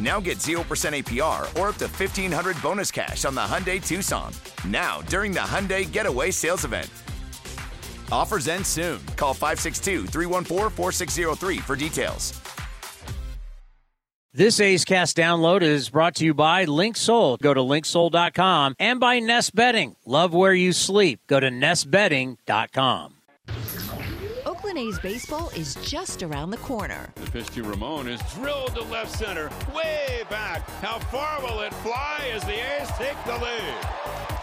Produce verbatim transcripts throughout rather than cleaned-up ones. Now get zero percent A P R or up to fifteen hundred dollars bonus cash on the Hyundai Tucson. Now, during the Hyundai Getaway Sales Event. Offers end soon. Call five six two, three one four, four six zero three for details. This A's Cast download is brought to you by LinkSoul. Go to link soul dot com and by Nest Bedding. Love where you sleep. Go to nest bedding dot com. A's baseball is just around the corner. The pitch to Ramon is drilled to left center, way back. How far will it fly as the A's take the lead?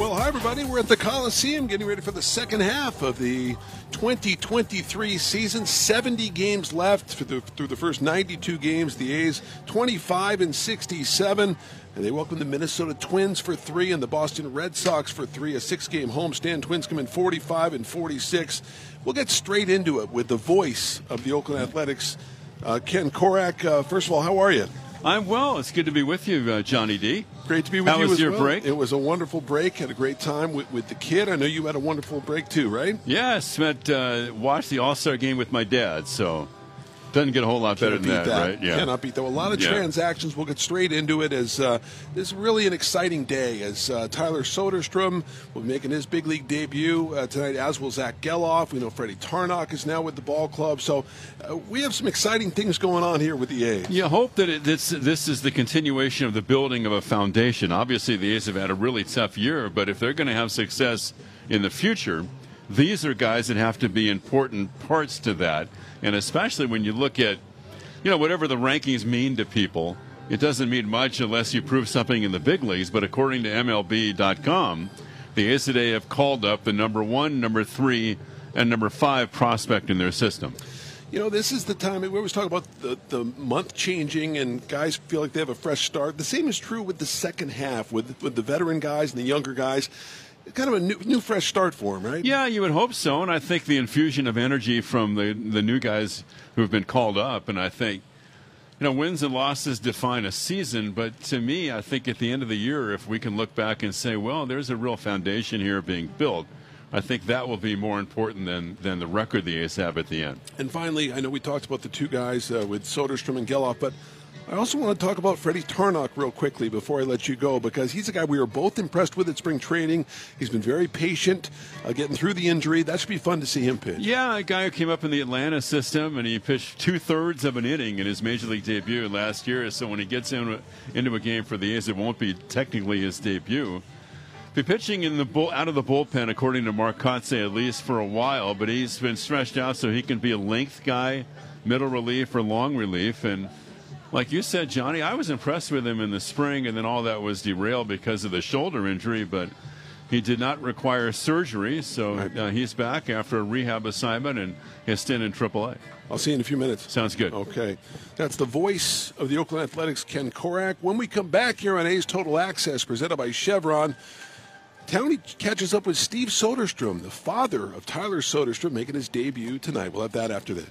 Well, hi, everybody. We're at the Coliseum getting ready for the second half of the twenty twenty-three season. seventy games left for the, through the first ninety-two games. The A's twenty-five and sixty-seven. And they welcome the Minnesota Twins for three and the Boston Red Sox for three. A six-game homestand. Twins come in forty-five and forty-six. We'll get straight into it with the voice of the Oakland Athletics, Uh, Ken Korach. Uh, first of all, how are you? I'm well. It's good to be with you, uh, Johnny D. Great to be with you. How was your break? It was a wonderful break. Had a great time with, with the kid. I know you had a wonderful break too, right? Yes. Met, uh, watched the All-Star game with my dad, so doesn't get a whole lot better than that, right? Yeah. Cannot beat that. A lot of transactions. We'll get straight into it, as uh, this is really an exciting day, as uh, Tyler Soderstrom will be making his big league debut uh, tonight, as will Zack Gelof. We know Freddy Tarnok is now with the ball club. So uh, we have some exciting things going on here with the A's. You hope that it, this, this is the continuation of the building of a foundation. Obviously, the A's have had a really tough year, but if they're going to have success in the future, these are guys that have to be important parts to that. And especially when you look at, you know, whatever the rankings mean to people, it doesn't mean much unless you prove something in the big leagues. But according to M L B dot com, the A's today have called up the number one, number three, and number five prospect in their system. You know, this is the time we always talk about the, the month changing and guys feel like they have a fresh start. The same is true with the second half, with, with the veteran guys and the younger guys. Kind of a new, new fresh start for him, right? Yeah, you would hope so. And I think the infusion of energy from the, the new guys who have been called up. And I think, you know, wins and losses define a season. But to me, I think at the end of the year, if we can look back and say, well, there's a real foundation here being built, I think that will be more important than, than the record the A's have at the end. And finally, I know we talked about the two guys uh, with Soderstrom and Gelof, but I also want to talk about Freddy Tarnok real quickly before I let you go, because he's a guy we were both impressed with at spring training. He's been very patient, uh, getting through the injury. That should be fun to see him pitch. Yeah, a guy who came up in the Atlanta system, and he pitched two-thirds of an inning in his Major League debut last year. So when he gets in, into a game for the A's, it won't be technically his debut. Be pitching in the bull, out of the bullpen, according to Mark Kotsay, at least for a while, but he's been stretched out so he can be a length guy, middle relief or long relief. And like you said, Johnny, I was impressed with him in the spring, and then all that was derailed because of the shoulder injury, but he did not require surgery, so uh, he's back after a rehab assignment and his stint in triple A. I'll see you in a few minutes. Sounds good. Okay. That's the voice of the Oakland Athletics, Ken Korach. When we come back here on A's Total Access, presented by Chevron, Tony catches up with Steve Soderstrom, the father of Tyler Soderstrom, making his debut tonight. We'll have that after this.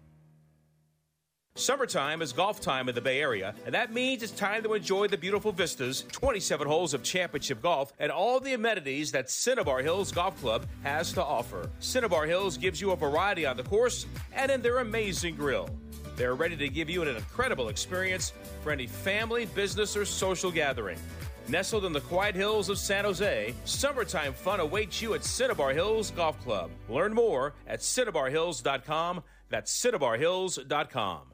Summertime is golf time in the Bay Area, and that means it's time to enjoy the beautiful vistas, twenty-seven holes of championship golf, and all the amenities that Cinnabar Hills Golf Club has to offer. Cinnabar Hills gives you a variety on the course and in their amazing grill. They're ready to give you an incredible experience for any family, business, or social gathering. Nestled in the quiet hills of San Jose, summertime fun awaits you at Cinnabar Hills Golf Club. Learn more at cinnabar hills dot com. That's cinnabar hills dot com.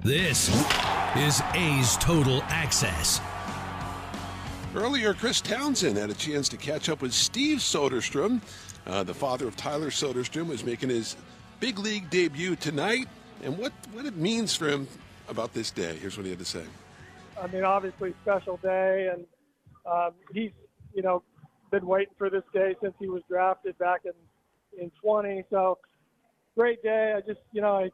This is A's Total Access. Earlier, Chris Townsend had a chance to catch up with Steve Soderstrom. Uh, the father of Tyler Soderstrom is making his big league debut tonight. And what, what it means for him about this day. Here's what he had to say. I mean, obviously, special day. And um, he's, you know, been waiting for this day since he was drafted back in, in twenty. So, great day. I just, you know, I...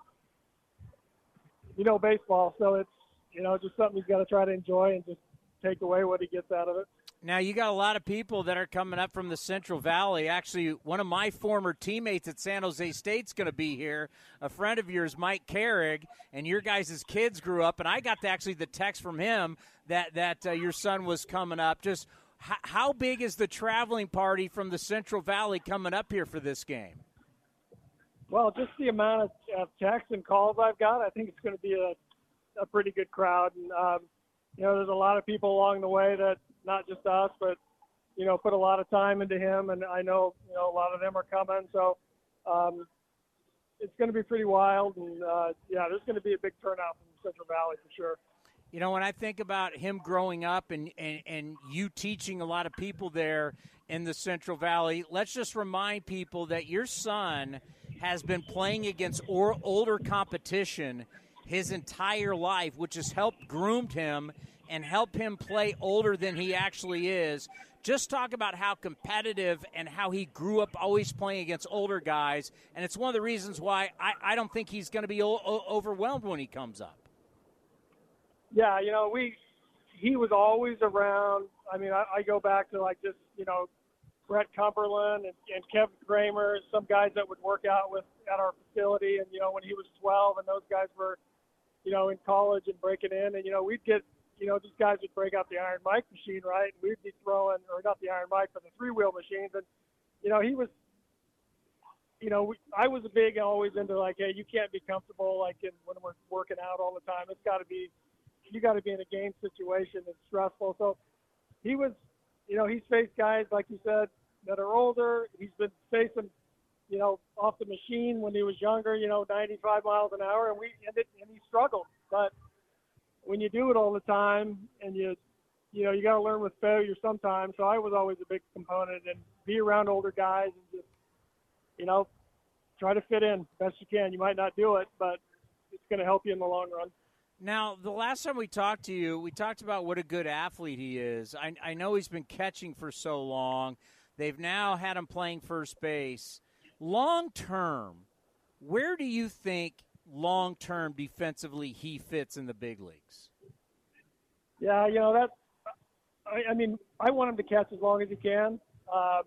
you know, baseball, so it's, you know, just something he's got to try to enjoy and just take away what he gets out of it. Now, you got a lot of people that are coming up from the Central Valley. Actually, one of my former teammates at San Jose State's going to be here. A friend of yours, Mike Carrig, and your guys' kids grew up, and I got to actually the text from him that, that uh, your son was coming up. Just h- how big is the traveling party from the Central Valley coming up here for this game? Well, just the amount of, of texts and calls I've got, I think it's going to be a, a pretty good crowd. And, um, you know, there's a lot of people along the way that, not just us, but, you know, put a lot of time into him. And I know, you know, a lot of them are coming. So um, it's going to be pretty wild. And, uh, yeah, there's going to be a big turnout from Central Valley for sure. You know, when I think about him growing up and, and, and you teaching a lot of people there in the Central Valley, let's just remind people that your son – has been playing against or older competition his entire life, which has helped groomed him and help him play older than he actually is. Just talk about how competitive and how he grew up always playing against older guys, and it's one of the reasons why I, I don't think he's going to be o- o- overwhelmed when he comes up. Yeah, you know, we he was always around. I mean, I, I go back to, like, just, you know, Brett Cumberland and, and Kevin Kramer, some guys that would work out with at our facility. And, you know, when he was twelve and those guys were, you know, in college and breaking in. And, you know, we'd get, you know, these guys would break out the iron mic machine, right? And we'd be throwing, or not the iron mic, but the three-wheel machines. And, you know, he was, you know, we, I was big and always into, like, hey, you can't be comfortable, like, in, when we're working out all the time. It's got to be, you got to be in a game situation that's stressful. So he was, you know, he's faced guys, like you said, that are older. He's been facing, you know, off the machine when he was younger, you know, ninety-five miles an hour, and we and, it, and he struggled. But when you do it all the time and, you you know, you got to learn with failure sometimes. So I was always a big component and be around older guys and just, you know, try to fit in best you can. You might not do it, but it's going to help you in the long run. Now, the last time we talked to you, we talked about what a good athlete he is. I, I know he's been catching for so long. They've now had him playing first base. Long term, where do you think long term defensively he fits in the big leagues? Yeah, you know, that. I, I mean, I want him to catch as long as he can. Um,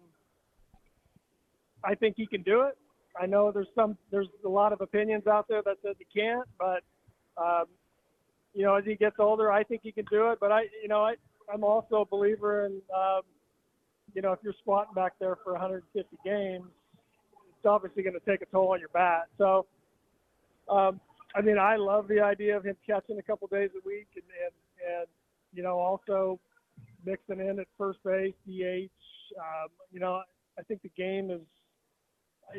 I think he can do it. I know there's some. There's a lot of opinions out there that says he can't, but um, you know, as he gets older, I think he can do it. But, I, you know, I, I'm also a believer in, um, you know, if you're squatting back there for one hundred fifty games, it's obviously going to take a toll on your bat. So, um, I mean, I love the idea of him catching a couple days a week and, and, and you know, also mixing in at first base, D H. Um, you know, I think the game is,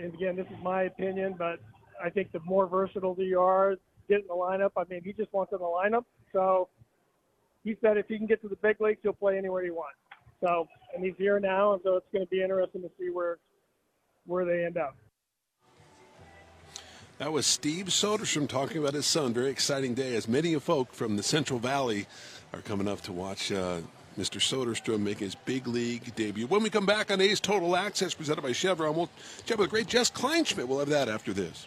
and again, this is my opinion, but I think the more versatile you are, get in the lineup. I mean, he just wants in the lineup. So he said if he can get to the big leagues, he'll play anywhere he wants. So, and he's here now, and so it's going to be interesting to see where where they end up. That was Steve Soderstrom talking about his son. Very exciting day, as many of folk from the Central Valley are coming up to watch uh, Mister Soderstrom make his big league debut. When we come back on A's Total Access, presented by Chevron, we'll chat with the great Jess Kleinschmidt. We'll have that after this.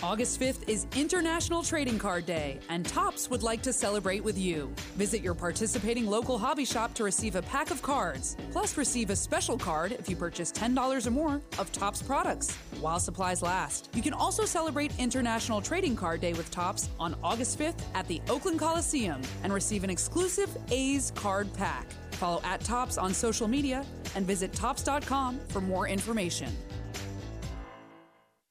August fifth is International Trading Card Day, and Topps would like to celebrate with you. Visit your participating local hobby shop to receive a pack of cards, plus receive a special card if you purchase ten dollars or more of Topps products, while supplies last. You can also celebrate International Trading Card Day with Topps on August fifth at the Oakland Coliseum and receive an exclusive A's card pack. Follow at Topps on social media and visit topps dot com for more information.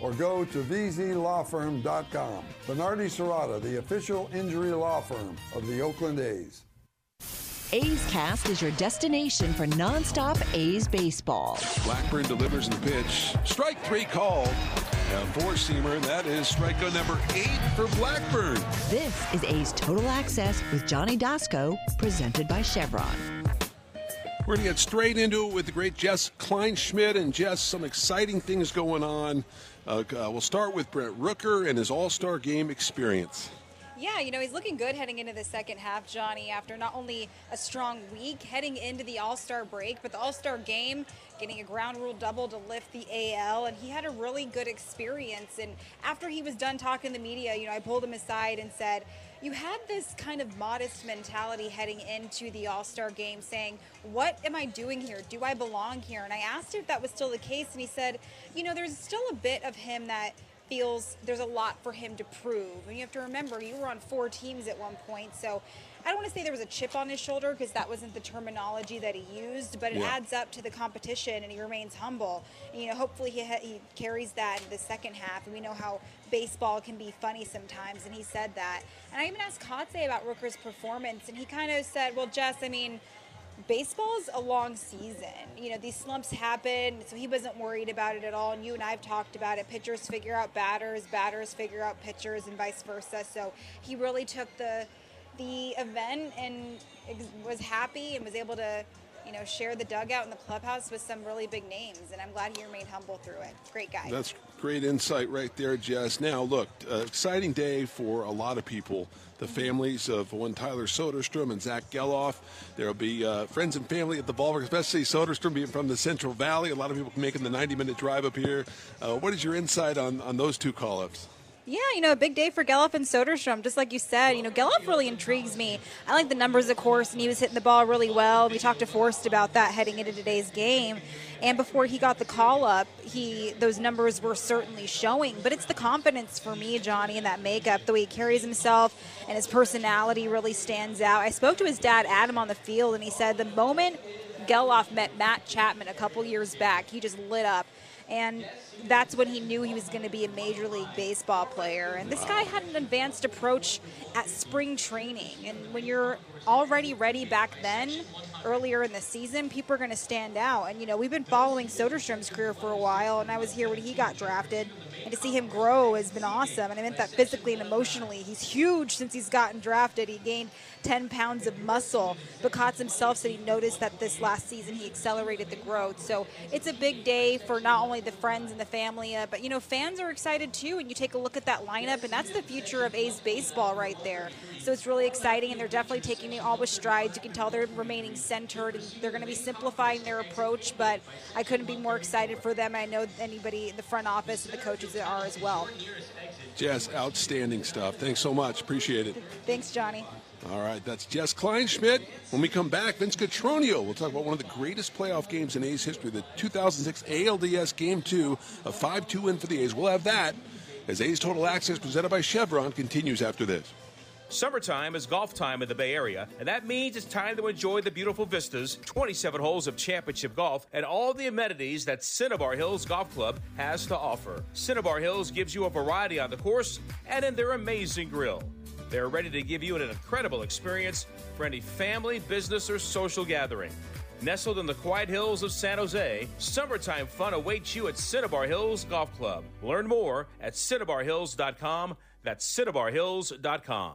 or go to v z law firm dot com. Bernardi Serrata, the official injury law firm of the Oakland A's. A's Cast is your destination for nonstop A's baseball. Blackburn delivers the pitch. Strike three called. A four-seamer, that is strikeout number eight for Blackburn. This is A's Total Access with Johnny Doskow, presented by Chevron. We're going to get straight into it with the great Jess Kleinschmidt. And Jess, some exciting things going on. Uh, uh, we'll start with Brent Rooker and his all-star game experience. Yeah, you know, he's looking good heading into the second half, Johnny, after not only a strong week heading into the all-star break, but the all-star game, getting a ground rule double to lift the A L, and he had a really good experience. And after he was done talking to the media, you know, I pulled him aside and said, you had this kind of modest mentality heading into the all-star game, saying, what am I doing here? Do I belong here? And I asked him if that was still the case, and he said, you know, there's still a bit of him that feels there's a lot for him to prove. And you have to remember, you were on four teams at one point, so I don't want to say there was a chip on his shoulder, because that wasn't the terminology that he used, but it yeah. adds up to the competition, and he remains humble. And, you know, hopefully he, ha- he carries that in the second half. And we know how baseball can be funny sometimes, and he said that. And I even asked Kotsay about Rooker's performance, and he kind of said, well, Jess, I mean, baseball's a long season. You know, these slumps happen, so he wasn't worried about it at all. And you and I have talked about it. Pitchers figure out batters, batters figure out pitchers, and vice versa. So he really took the... the event and was happy and was able to, you know, share the dugout and the clubhouse with some really big names, and I'm glad he remained humble through it. Great guy. That's great insight right there, Jess. Now, look, uh, exciting day for a lot of people. The families of one Tyler Soderstrom and Zack Gelof. There will be uh, friends and family at the ballpark, especially Soderstrom being from the Central Valley. A lot of people making the ninety-minute drive up here. Uh, what is your insight on, on those two call-ups? Yeah, you know, a big day for Gelof and Soderstrom, just like you said. You know, Gelof really intrigues me. I like the numbers, of course, and he was hitting the ball really well. We talked to Forrest about that heading into today's game. And before he got the call-up, he those numbers were certainly showing. But it's the confidence for me, Johnny, in that makeup, the way he carries himself, and his personality really stands out. I spoke to his dad, Adam, on the field, and he said the moment Gelof met Matt Chapman a couple years back, he just lit up. And that's when he knew he was going to be a Major League Baseball player. And this guy had an advanced approach at spring training. And when you're already ready back then, earlier in the season, people are going to stand out. And, you know, we've been following Soderstrom's career for a while, and I was here when he got drafted. And to see him grow has been awesome. And I meant that physically and emotionally. He's huge since he's gotten drafted. He gained ten pounds of muscle. But Kotz himself said he noticed that this last season he accelerated the growth. So it's a big day for not only the friends and the family, uh, but, you know, fans are excited too. And you take a look at that lineup, and that's the future of A's baseball right there. So it's really exciting, and they're definitely taking it all with strides. You can tell they're remaining centered, and they're going to be simplifying their approach, but I couldn't be more excited for them. I know anybody in the front office and the coaches that are as well. Jess, outstanding stuff. Thanks so much. Appreciate it. Thanks, Johnny. All right, that's Jess Kleinschmidt. When we come back, Vince Catronio will talk about one of the greatest playoff games in A's history, the two thousand six A L D S Game two, a five two win for the A's. We'll have that as A's Total Access presented by Chevron continues after this. Summertime is golf time in the Bay Area, and that means it's time to enjoy the beautiful vistas, twenty-seven holes of championship golf, and all the amenities that Cinnabar Hills Golf Club has to offer. Cinnabar Hills gives you a variety on the course and in their amazing grill. They're ready to give you an incredible experience for any family, business, or social gathering. Nestled in the quiet hills of San Jose, summertime fun awaits you at Cinnabar Hills Golf Club. Learn more at cinnabar hills dot com. That's cinnabar hills dot com.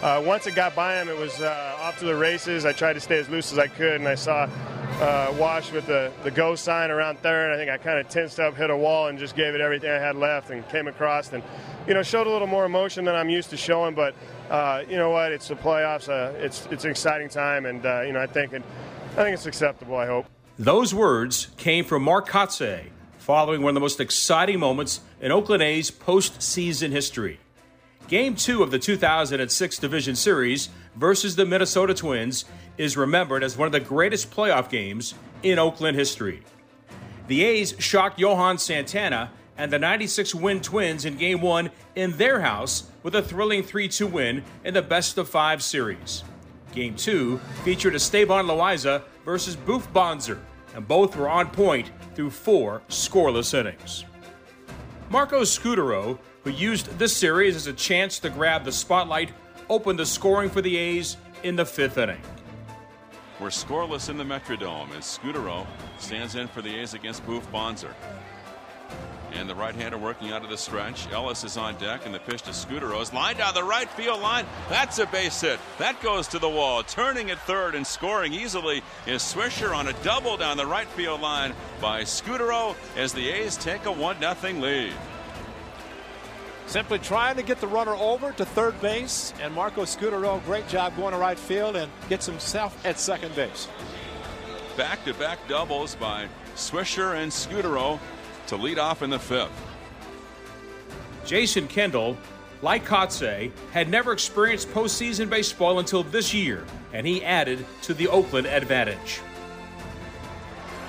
Uh, once it got by him, it was uh, off to the races. I tried to stay as loose as I could, and I saw uh, Wash with the, the go sign around third. I think I kind of tensed up, hit a wall, and just gave it everything I had left and came across and, you know, showed a little more emotion than I'm used to showing. But, uh, you know what, it's the playoffs. Uh, it's, it's an exciting time, and, uh, you know, I think, it, I think it's acceptable, I hope. Those words came from Mark Kotsay following one of the most exciting moments in Oakland A's postseason history. Game two of the two thousand six Division Series versus the Minnesota Twins is remembered as one of the greatest playoff games in Oakland history. The A's shocked Johan Santana and the ninety-six win Twins in Game one in their house with a thrilling three two win in the best-of-five series. Game two featured Esteban Loaiza versus Boof Bonser, and both were on point through four scoreless innings. Marco Scutaro, who used this series as a chance to grab the spotlight, opened the scoring for the A's in the fifth inning. We're scoreless in the Metrodome as Scutaro stands in for the A's against Boof Bonser. And the right-hander working out of the stretch. Ellis is on deck, and the pitch to Scutaro is lined down the right field line. That's a base hit. That goes to the wall. Turning at third and scoring easily is Swisher on a double down the right field line by Scutaro as the A's take a one nothing lead. Simply trying to get the runner over to third base, and Marco Scutaro, great job going to right field and gets himself at second base. Back-to-back doubles by Swisher and Scutaro to lead off in the fifth. Jason Kendall, like Kotsay, had never experienced postseason baseball until this year, and he added to the Oakland advantage.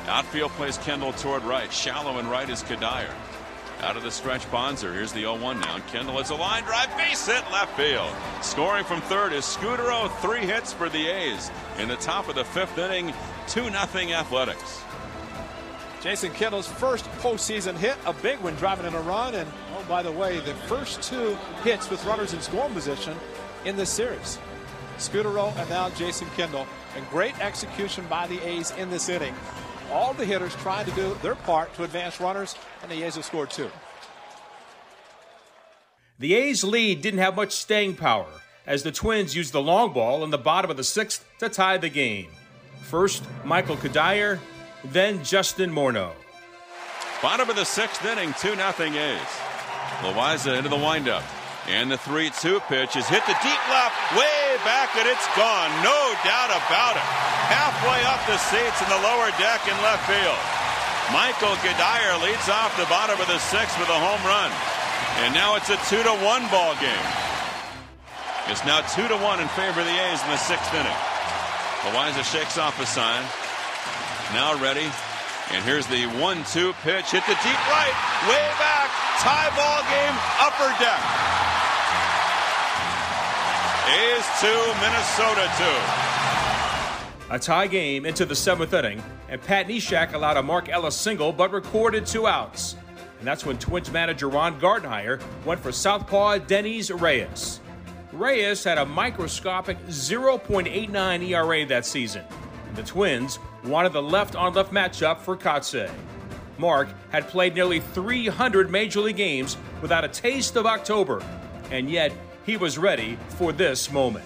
Outfield plays Kendall toward right. Shallow and right is Cuddyer. Out of the stretch, Bonser. Here's the oh one now. Kendall is a line drive. Base hit left field. Scoring from third is Scutaro. Three hits for the A's in the top of the fifth inning. two nothing Athletics. Jason Kendall's first postseason hit. A big one driving in a run. And, oh, by the way, the first two hits with runners in scoring position in this series. Scutaro and now Jason Kendall. And great execution by the A's in this inning. All the hitters trying to do their part to advance runners, and the A's have scored two. The A's lead didn't have much staying power as the Twins used the long ball in the bottom of the sixth to tie the game. First, Michael Cuddyer, then Justin Morneau. Bottom of the sixth inning, two nothing A's. Loaiza into the windup. And the three two pitch is hit to deep left, way back, and it's gone. No doubt about it. Halfway up the seats in the lower deck in left field. Michael Cuddyer leads off the bottom of the sixth with a home run. And now it's a two to one ball game. It's now two to one in favor of the A's in the sixth inning. Loaiza shakes off a sign. Now ready. And here's the one two pitch. Hit the deep right. Way back. Tie ball game. Upper deck. A's two, Minnesota two. A tie game into the seventh inning. And Pat Neshek allowed a Mark Ellis single but recorded two outs. And that's when Twins manager Ron Gardenhire went for southpaw Denny's Reyes. Reyes had a microscopic point eight nine E R A that season, and the Twins wanted the left-on-left matchup for Kotsay. Mark had played nearly three hundred Major League games without a taste of October, and yet he was ready for this moment.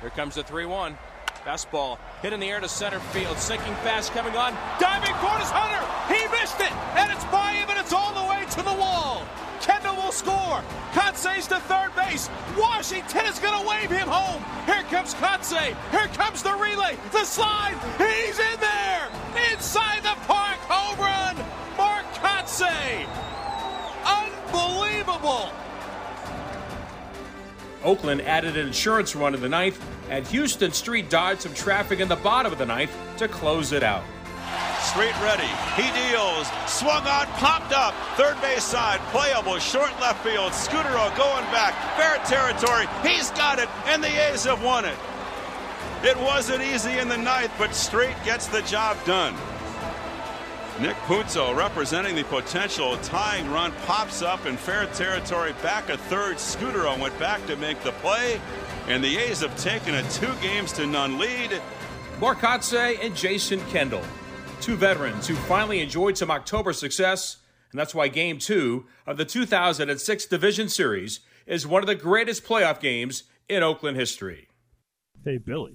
Here comes the three one. Fastball hit in the air to center field, sinking fast, coming on, diving for his Hunter. He missed it, and it's by him, and it's all the way to the wall. Kendall will score. Kotsay's to third base. Washington is going to wave him home. Here comes Kotsay. Here comes the relay. The slide. He's in there. Inside the park, home run. Mark Kotsay. Unbelievable. Oakland added an insurance run in the ninth, and Houston Street dodged some traffic in the bottom of the ninth to close it out. Street ready. He deals. Swung on, popped up. Third base side, playable, short left field. Scutaro going back. Fair territory. He's got it, and the A's have won it. It wasn't easy in the ninth, but Street gets the job done. Nick Punto, representing the potential tying run, pops up in fair territory, back a third. Scutaro went back to make the play, and the A's have taken a two games to none lead. Mark Kotsay and Jason Kendall, two veterans who finally enjoyed some October success, and that's why Game Two of the two thousand six Division Series is one of the greatest playoff games in Oakland history. Hey, Billy,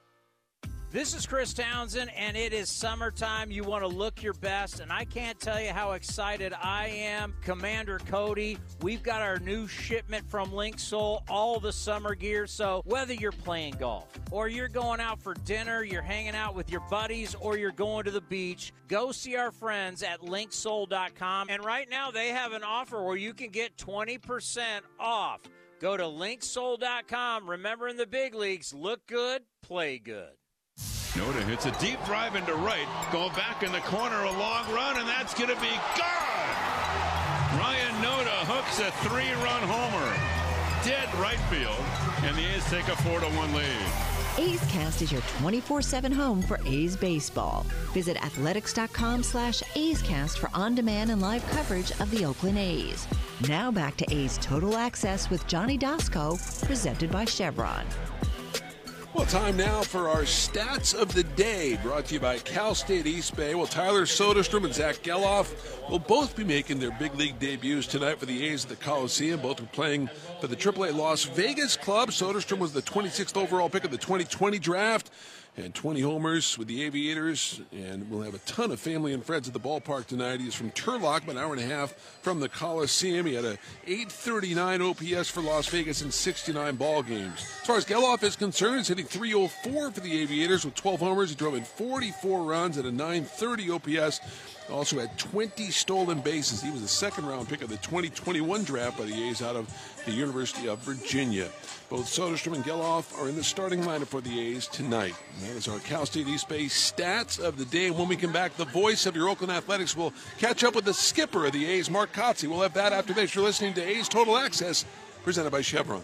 This is Chris Townsend, and it is summertime. You want to look your best, and I can't tell you how excited I am. Commander Cody, we've got our new shipment from LinkSoul, all the summer gear. So whether you're playing golf, or you're going out for dinner, you're hanging out with your buddies, or you're going to the beach, go see our friends at link soul dot com. And right now, they have an offer where you can get twenty percent off. Go to link soul dot com. Remember, in the big leagues, look good, play good. Noda hits a deep drive into right, go back in the corner, a long run, and that's going to be gone. Ryan Noda hooks a three-run homer, dead right field, and the A's take a four to one lead. A's Cast is your twenty-four seven home for A's baseball. Visit athletics dot com slash A's Cast for on-demand and live coverage of the Oakland A's. Now back to A's Total Access with Johnny Doskow, presented by Chevron. Well, time now for our Stats of the Day, brought to you by Cal State East Bay. Well, Tyler Soderstrom and Zack Gelof will both be making their big league debuts tonight for the A's at the Coliseum. Both are playing for the triple A Las Vegas club. Soderstrom was the twenty-sixth overall pick of the twenty twenty draft and twenty homers with the Aviators, and we'll have a ton of family and friends at the ballpark tonight. He's from Turlock, an hour and a half from the Coliseum. He had a eight thirty-nine O P S for Las Vegas in sixty-nine ball games. As far as Gelof is concerned, he's hitting three oh four for the Aviators with twelve homers. He drove in forty-four runs at a nine thirty O P S. Also had twenty stolen bases. He was the second-round pick of the twenty twenty-one draft by the A's out of the University of Virginia. Both Soderstrom and Gelof are in the starting lineup for the A's tonight. And that is our Cal State East Bay Stats of the Day. When we come back, the voice of your Oakland Athletics will catch up with the skipper of the A's, Mark Kotsay. We'll have that after this. You're listening to A's Total Access, presented by Chevron.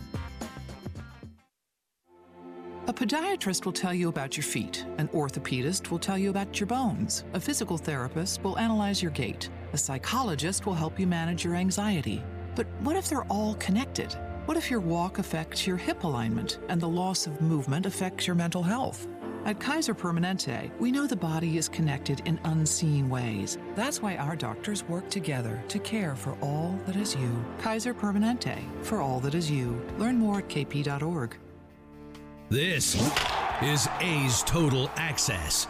A podiatrist will tell you about your feet. An orthopedist will tell you about your bones. A physical therapist will analyze your gait. A psychologist will help you manage your anxiety. But what if they're all connected? What if your walk affects your hip alignment and the loss of movement affects your mental health? At Kaiser Permanente, we know the body is connected in unseen ways. That's why our doctors work together to care for all that is you. Kaiser Permanente, for all that is you. Learn more at k p dot org. This is A's Total Access.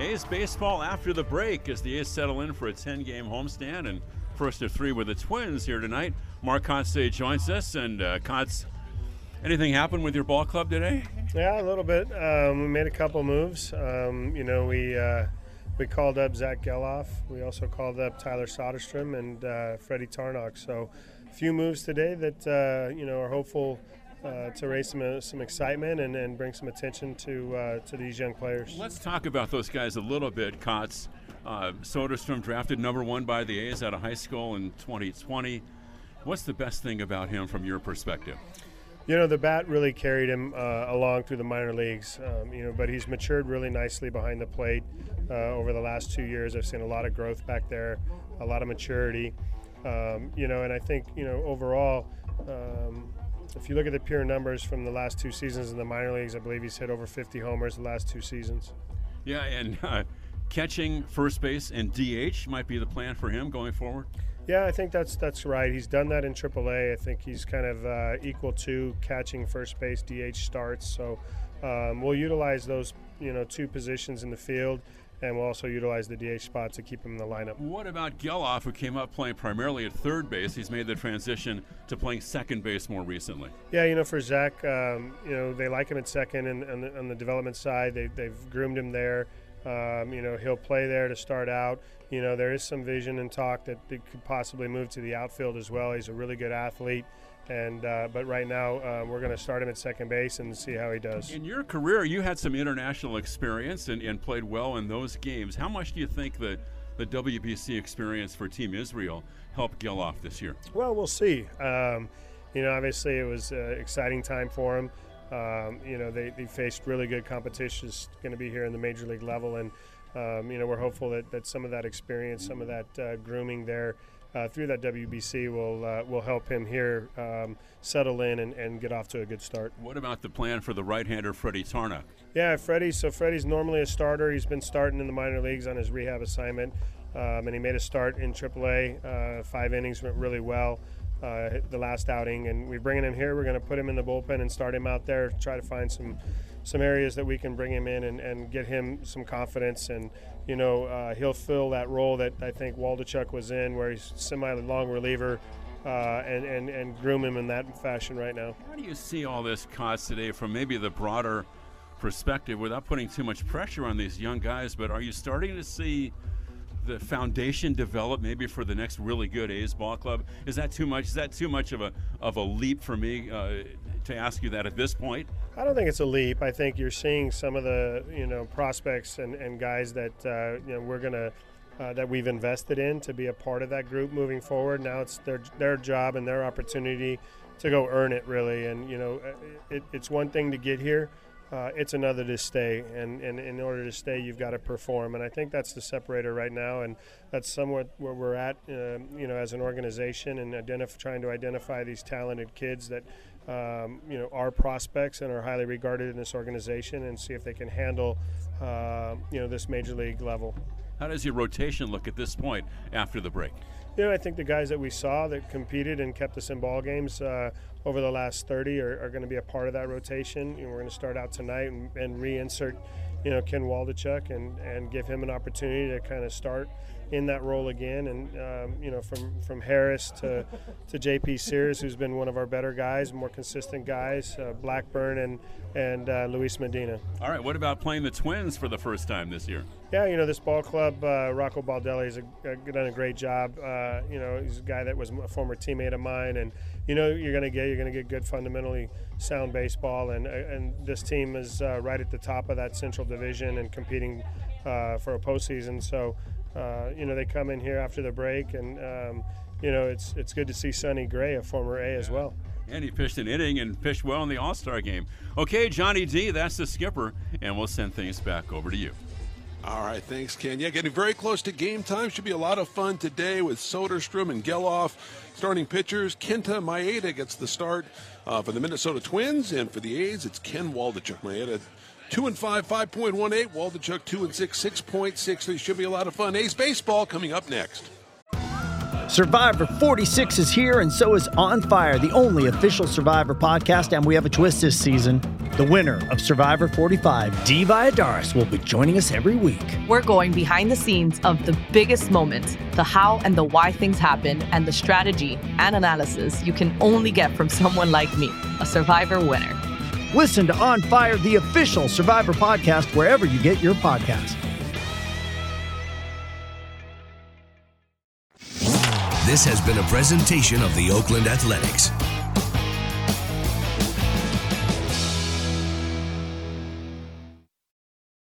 A's baseball after the break as the A's settle in for a ten-game homestand and first of three with the Twins here tonight. Mark Kotsay joins us, and uh, Kotz, anything happened with your ball club today? Yeah, a little bit. Um, we made a couple moves. Um, you know, we uh, we called up Zack Gelof. We also called up Tyler Soderstrom and uh, Freddy Tarnok. So a few moves today that, uh, you know, are hopeful Uh, to raise some uh, some excitement and, and bring some attention to uh, to these young players. Let's talk about those guys a little bit, Kotz. Uh, Soderstrom drafted number one by the A's out of high school in twenty twenty. What's the best thing about him from your perspective? You know, the bat really carried him uh, along through the minor leagues, um, you know, but he's matured really nicely behind the plate uh, over the last two years. I've seen a lot of growth back there, a lot of maturity, um, you know, and I think, you know, overall, um, if you look at the pure numbers from the last two seasons in the minor leagues, I believe he's hit over fifty homers the last two seasons. Yeah, and uh, catching, first base, and D H might be the plan for him going forward? Yeah, I think that's that's right. He's done that in triple A. I think he's kind of uh, equal to catching, first base, D H starts. So um, we'll utilize those, you know, two positions in the field, and we'll also utilize the D H spot to keep him in the lineup. What about Gelof, who came up playing primarily at third base? He's made the transition to playing second base more recently. Yeah, you know, for Zack, um, you know, they like him at second, and, and on the development side, they, they've groomed him there. Um, you know, he'll play there to start out. You know, there is some vision and talk that they could possibly move to the outfield as well. He's a really good athlete. And uh, but right now, uh, we're going to start him at second base and see how he does. In your career, you had some international experience and, and played well in those games. How much do you think that the W B C experience for Team Israel helped Gelof this year? Well, we'll see. Um, you know, obviously, it was an exciting time for him. Um, you know, they, they faced really good competition. It's going to be here in the major league level. And, um, you know, we're hopeful that, that some of that experience, some of that uh, grooming there, Uh, through that W B C will uh, will help him here um, settle in and, and get off to a good start. What about the plan for the right-hander Freddy Tarnok? Yeah, Freddy. So Freddy's normally a starter. He's been starting in the minor leagues on his rehab assignment, um, and he made a start in triple A. Uh, five innings went really well uh, the last outing, and we're bringing him here. We're going to put him in the bullpen and start him out there. Try to find some some areas that we can bring him in and, and get him some confidence, and you know uh, he'll fill that role that I think Waldichuk was in, where he's semi-long reliever, uh, and, and, and groom him in that fashion right now. How do you see all this, Kotz, today from maybe the broader perspective without putting too much pressure on these young guys, but are you starting to see the foundation develop maybe for the next really good A's ball club? Is that too much? Is that too much of a of a leap for me uh, to ask you that at this point? I don't think it's a leap. I think you're seeing some of the you know prospects and, and guys that uh, you know we're gonna uh, that we've invested in to be a part of that group moving forward. Now it's their their job and their opportunity to go earn it, really. And you know it, it's one thing to get here. Uh, it's another to stay, and, and in order to stay, you've got to perform, and I think that's the separator right now, and that's somewhat where we're at, uh, you know, as an organization, and identif- trying to identify these talented kids that, um, you know, are prospects and are highly regarded in this organization, and see if they can handle, uh, you know, this major league level. How does your rotation look at this point after the break? You know, I think the guys that we saw that competed and kept us in ball games uh, over the last thirty are, are going to be a part of that rotation. You know, we're going to start out tonight and, and reinsert, you know, Ken Waldichuk and, and give him an opportunity to kind of start in that role again. And, um, you know, from, from Harris to, to J P Sears, who's been one of our better guys, more consistent guys, uh, Blackburn and, and uh, Luis Medina. All right, what about playing the Twins for the first time this year? Yeah, you know, this ball club, uh, Rocco Baldelli has done a great job. Uh, you know, he's a guy that was a former teammate of mine, and you know you're going to get you're going to get good, fundamentally sound baseball. And and this team is uh, right at the top of that Central Division and competing uh, for a postseason. So, uh, you know, they come in here after the break, and um, you know it's it's good to see Sonny Gray, a former A, as well. And he pitched an inning and pitched well in the All-Star game. Okay, Johnny D, that's the skipper, and we'll send things back over to you. All right, thanks, Ken. Yeah, getting very close to game time. Should be a lot of fun today with Soderstrom and Gelof. Starting pitchers, Kenta Maeda gets the start uh, for the Minnesota Twins, and for the A's, it's Ken Waldichuk. Maeda, two and five, five point one eight. Waldichuk, two and six, six point six three. Should be a lot of fun. A's baseball coming up next. Survivor forty-six is here, and so is On Fire, the only official Survivor podcast, and we have a twist this season. The winner of Survivor forty-five, Dee Valladares, will be joining us every week. We're going behind the scenes of the biggest moments, the how and the why things happen, and the strategy and analysis you can only get from someone like me, a Survivor winner. Listen to On Fire, the official Survivor podcast, wherever you get your podcasts. This has been a presentation of the Oakland Athletics.